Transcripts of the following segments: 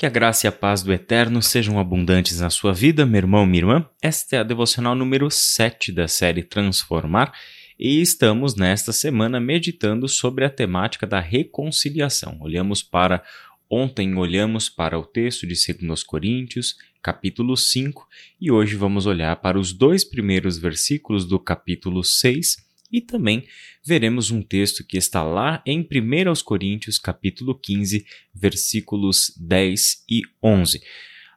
Que a graça e a paz do Eterno sejam abundantes na sua vida, meu irmão, minha irmã. Esta é a devocional número 7 da série Transformar e estamos nesta semana meditando sobre a temática da reconciliação. Ontem olhamos para o texto de 2 Coríntios, capítulo 5, e hoje vamos olhar para os dois primeiros versículos do capítulo 6 e também veremos um texto que está lá em 1 Coríntios, capítulo 15, versículos 10 e 11.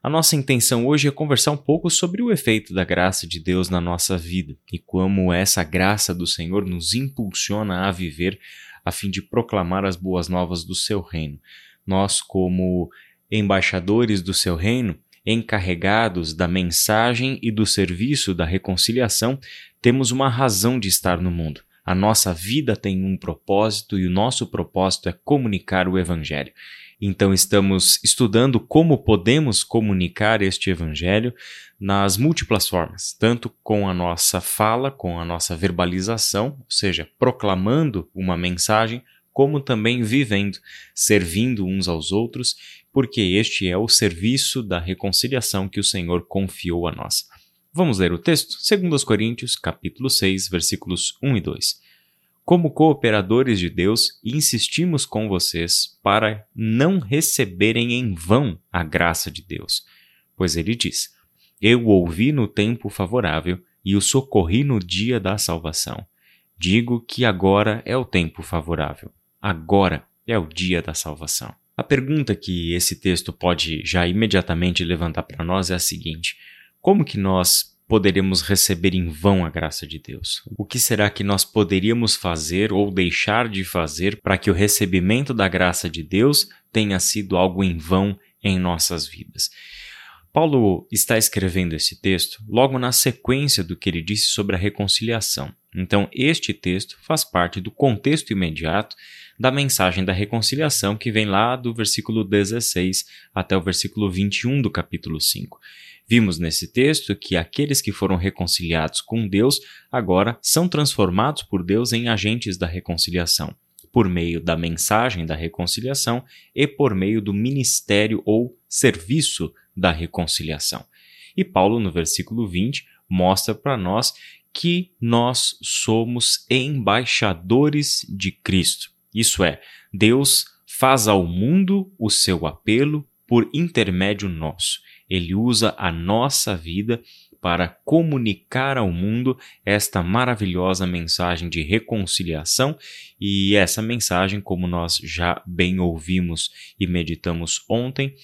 A nossa intenção hoje é conversar um pouco sobre o efeito da graça de Deus na nossa vida e como essa graça do Senhor nos impulsiona a viver a fim de proclamar as boas novas do seu reino. Nós, como embaixadores do seu reino, encarregados da mensagem e do serviço da reconciliação, temos uma razão de estar no mundo. A nossa vida tem um propósito e o nosso propósito é comunicar o Evangelho. Então estamos estudando como podemos comunicar este Evangelho nas múltiplas formas, tanto com a nossa fala, com a nossa verbalização, ou seja, proclamando uma mensagem, como também vivendo, servindo uns aos outros, porque este é o serviço da reconciliação que o Senhor confiou a nós. Vamos ler o texto? 2 Coríntios, capítulo 6, versículos 1 e 2. Como cooperadores de Deus, insistimos com vocês para não receberem em vão a graça de Deus. Pois ele diz, eu o ouvi no tempo favorável e o socorri no dia da salvação. Digo que agora é o tempo favorável. Agora é o dia da salvação. A pergunta que esse texto pode já imediatamente levantar para nós é a seguinte: como que nós poderemos receber em vão a graça de Deus? O que será que nós poderíamos fazer ou deixar de fazer para que o recebimento da graça de Deus tenha sido algo em vão em nossas vidas? Paulo está escrevendo esse texto logo na sequência do que ele disse sobre a reconciliação. Então, este texto faz parte do contexto imediato da mensagem da reconciliação que vem lá do versículo 16 até o versículo 21 do capítulo 5. Vimos nesse texto que aqueles que foram reconciliados com Deus agora são transformados por Deus em agentes da reconciliação, por meio da mensagem da reconciliação e por meio do ministério ou serviço da reconciliação. E Paulo, no versículo 20, mostra para nós que nós somos embaixadores de Cristo. Isso é, Deus faz ao mundo o seu apelo por intermédio nosso. Ele usa a nossa vida para comunicar ao mundo esta maravilhosa mensagem de reconciliação, e essa mensagem, como nós já bem ouvimos e meditamos ontem,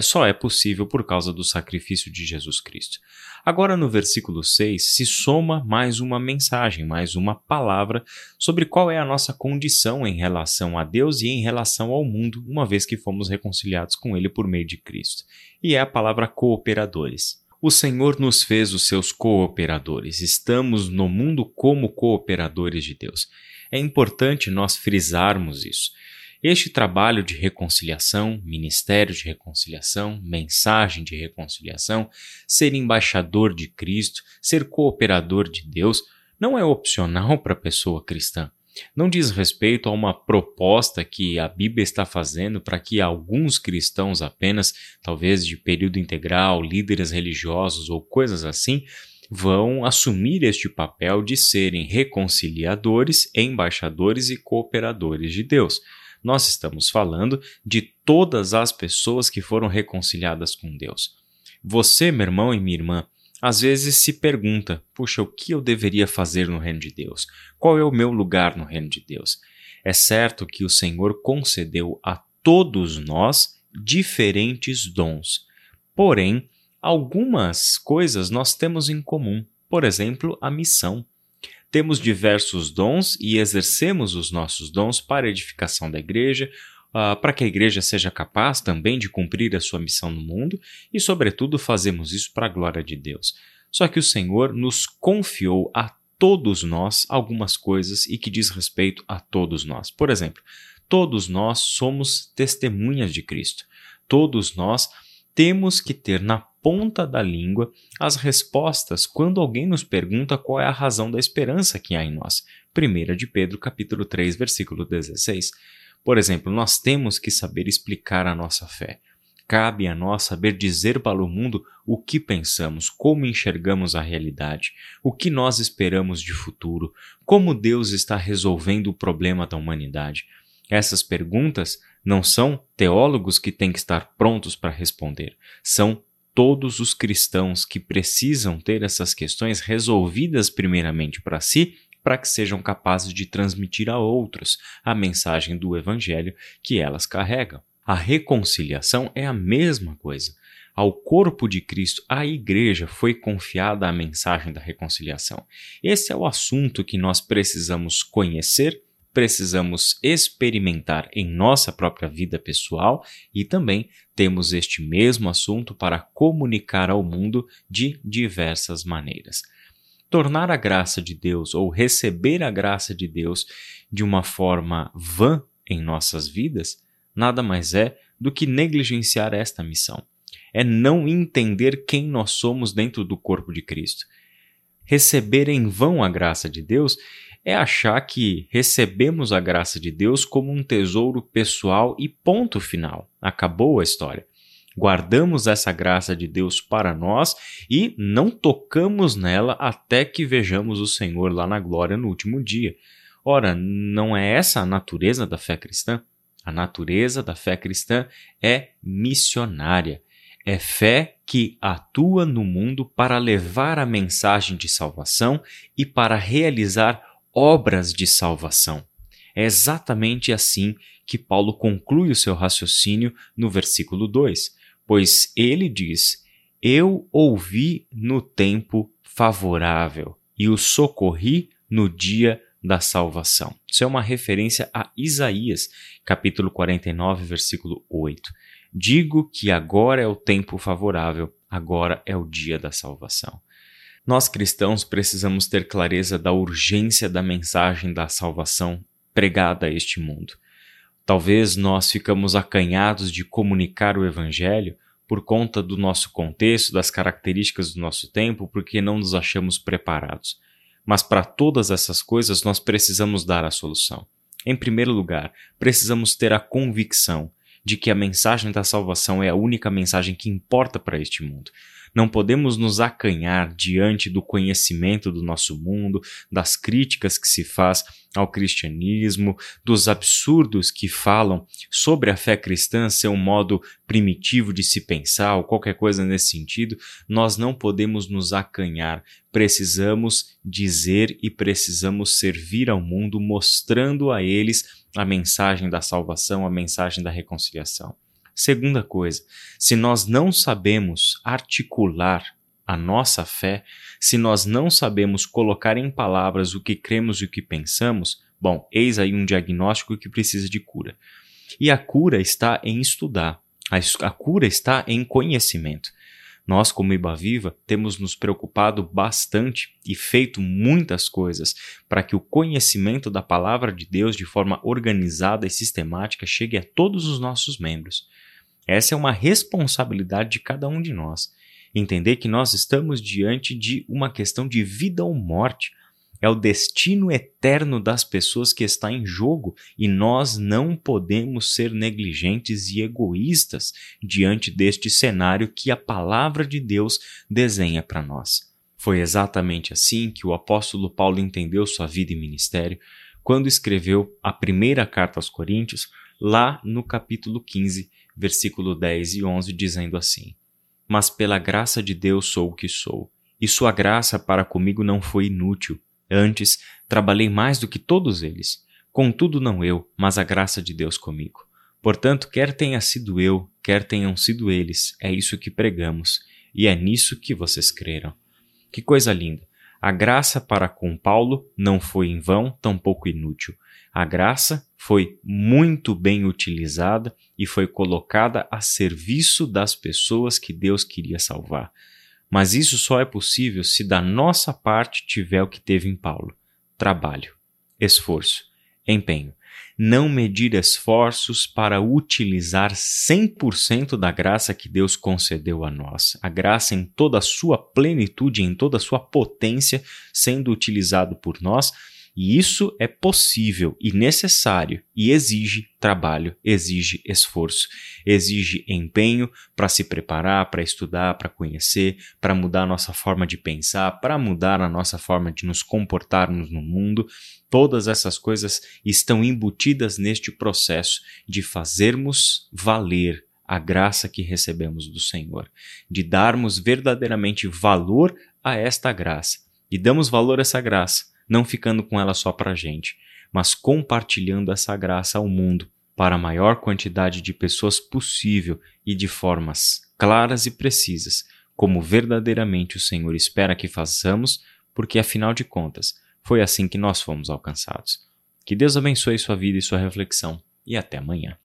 só é possível por causa do sacrifício de Jesus Cristo. Agora no versículo 6 se soma mais uma mensagem, mais uma palavra sobre qual é a nossa condição em relação a Deus e em relação ao mundo, uma vez que fomos reconciliados com Ele por meio de Cristo. E é a palavra cooperadores. O Senhor nos fez os seus cooperadores. Estamos no mundo como cooperadores de Deus. É importante nós frisarmos isso. Este trabalho de reconciliação, ministério de reconciliação, mensagem de reconciliação, ser embaixador de Cristo, ser cooperador de Deus, não é opcional para a pessoa cristã. Não diz respeito a uma proposta que a Bíblia está fazendo para que alguns cristãos apenas, talvez de período integral, líderes religiosos ou coisas assim, vão assumir este papel de serem reconciliadores, embaixadores e cooperadores de Deus. Nós estamos falando de todas as pessoas que foram reconciliadas com Deus. Você, meu irmão e minha irmã, às vezes se pergunta, o que eu deveria fazer no reino de Deus? Qual é o meu lugar no reino de Deus? É certo que o Senhor concedeu a todos nós diferentes dons. Porém, algumas coisas nós temos em comum. Por exemplo, a missão. Temos diversos dons e exercemos os nossos dons para a edificação da igreja, para que a igreja seja capaz também de cumprir a sua missão no mundo e, sobretudo, fazemos isso para a glória de Deus. Só que o Senhor nos confiou a todos nós algumas coisas e que diz respeito a todos nós. Por exemplo, todos nós somos testemunhas de Cristo. Todos nós temos que ter na ponta da língua as respostas quando alguém nos pergunta qual é a razão da esperança que há em nós. 1 de Pedro, capítulo 3, versículo 16. Por exemplo, nós temos que saber explicar a nossa fé. cabe a nós saber dizer para o mundo o que pensamos, como enxergamos a realidade, o que nós esperamos de futuro, como Deus está resolvendo o problema da humanidade. Essas perguntas não são teólogos que têm que estar prontos para responder, são todos os cristãos que precisam ter essas questões resolvidas primeiramente para si, para que sejam capazes de transmitir a outros a mensagem do Evangelho que elas carregam. A reconciliação é a mesma coisa. Ao corpo de Cristo, à igreja, foi confiada a mensagem da reconciliação. Esse é o assunto que nós precisamos conhecer, precisamos experimentar em nossa própria vida pessoal e também temos este mesmo assunto para comunicar ao mundo de diversas maneiras. Tornar a graça de Deus ou receber a graça de Deus de uma forma vã em nossas vidas nada mais é do que negligenciar esta missão. É não entender quem nós somos dentro do corpo de Cristo. Receber em vão a graça de Deus é achar que recebemos a graça de Deus como um tesouro pessoal e ponto final. Acabou a história. Guardamos essa graça de Deus para nós e não tocamos nela até que vejamos o Senhor lá na glória no último dia. Ora, não é essa a natureza da fé cristã? A natureza da fé cristã é missionária. É fé que atua no mundo para levar a mensagem de salvação e para realizar obras de salvação. É exatamente assim que Paulo conclui o seu raciocínio no versículo 2, pois ele diz: eu ouvi no tempo favorável e o socorri no dia da salvação. Isso é uma referência a Isaías, capítulo 49, versículo 8. Digo que agora é o tempo favorável, agora é o dia da salvação. Nós cristãos precisamos ter clareza da urgência da mensagem da salvação pregada a este mundo. Talvez nós ficamos acanhados de comunicar o Evangelho por conta do nosso contexto, das características do nosso tempo, porque não nos achamos preparados. Mas para todas essas coisas nós precisamos dar a solução. Em primeiro lugar, precisamos ter a convicção de que a mensagem da salvação é a única mensagem que importa para este mundo. Não podemos nos acanhar diante do conhecimento do nosso mundo, das críticas que se faz ao cristianismo, dos absurdos que falam sobre a fé cristã ser um modo primitivo de se pensar ou qualquer coisa nesse sentido. Nós não podemos nos acanhar. Precisamos dizer e precisamos servir ao mundo mostrando a eles a mensagem da salvação, a mensagem da reconciliação. Segunda coisa, se nós não sabemos articular a nossa fé, se nós não sabemos colocar em palavras o que cremos e o que pensamos, bom, eis aí um diagnóstico que precisa de cura. E a cura está em estudar, a cura está em conhecimento. Nós, como Ibaviva, temos nos preocupado bastante e feito muitas coisas para que o conhecimento da Palavra de Deus de forma organizada e sistemática chegue a todos os nossos membros. Essa é uma responsabilidade de cada um de nós. Entender que nós estamos diante de uma questão de vida ou morte. É o destino eterno das pessoas que está em jogo e nós não podemos ser negligentes e egoístas diante deste cenário que a palavra de Deus desenha para nós. Foi exatamente assim que o apóstolo Paulo entendeu sua vida e ministério quando escreveu a primeira carta aos Coríntios, lá no capítulo 15, versículo 10 e 11, dizendo assim: mas pela graça de Deus sou o que sou, e sua graça para comigo não foi inútil. Antes, trabalhei mais do que todos eles. Contudo, não eu, mas a graça de Deus comigo. Portanto, quer tenha sido eu, quer tenham sido eles, é isso que pregamos, e é nisso que vocês creram. Que coisa linda! A graça para com Paulo não foi em vão, tampouco inútil. A graça foi muito bem utilizada e foi colocada a serviço das pessoas que Deus queria salvar. Mas isso só é possível se da nossa parte tiver o que teve em Paulo: trabalho, esforço, empenho. Não medir esforços para utilizar 100% da graça que Deus concedeu a nós. A graça em toda a sua plenitude, em toda a sua potência, sendo utilizado por nós E isso é possível e necessário e exige trabalho, exige esforço, exige empenho para se preparar, para estudar, para conhecer, para mudar a nossa forma de pensar, para mudar a nossa forma de nos comportarmos no mundo. Todas essas coisas estão embutidas neste processo de fazermos valer a graça que recebemos do Senhor, de darmos verdadeiramente valor a esta graça. E damos valor a essa graça, não ficando com ela só para a gente, mas compartilhando essa graça ao mundo para a maior quantidade de pessoas possível e de formas claras e precisas, como verdadeiramente o Senhor espera que façamos, porque afinal de contas, foi assim que nós fomos alcançados. Que Deus abençoe sua vida e sua reflexão, e até amanhã.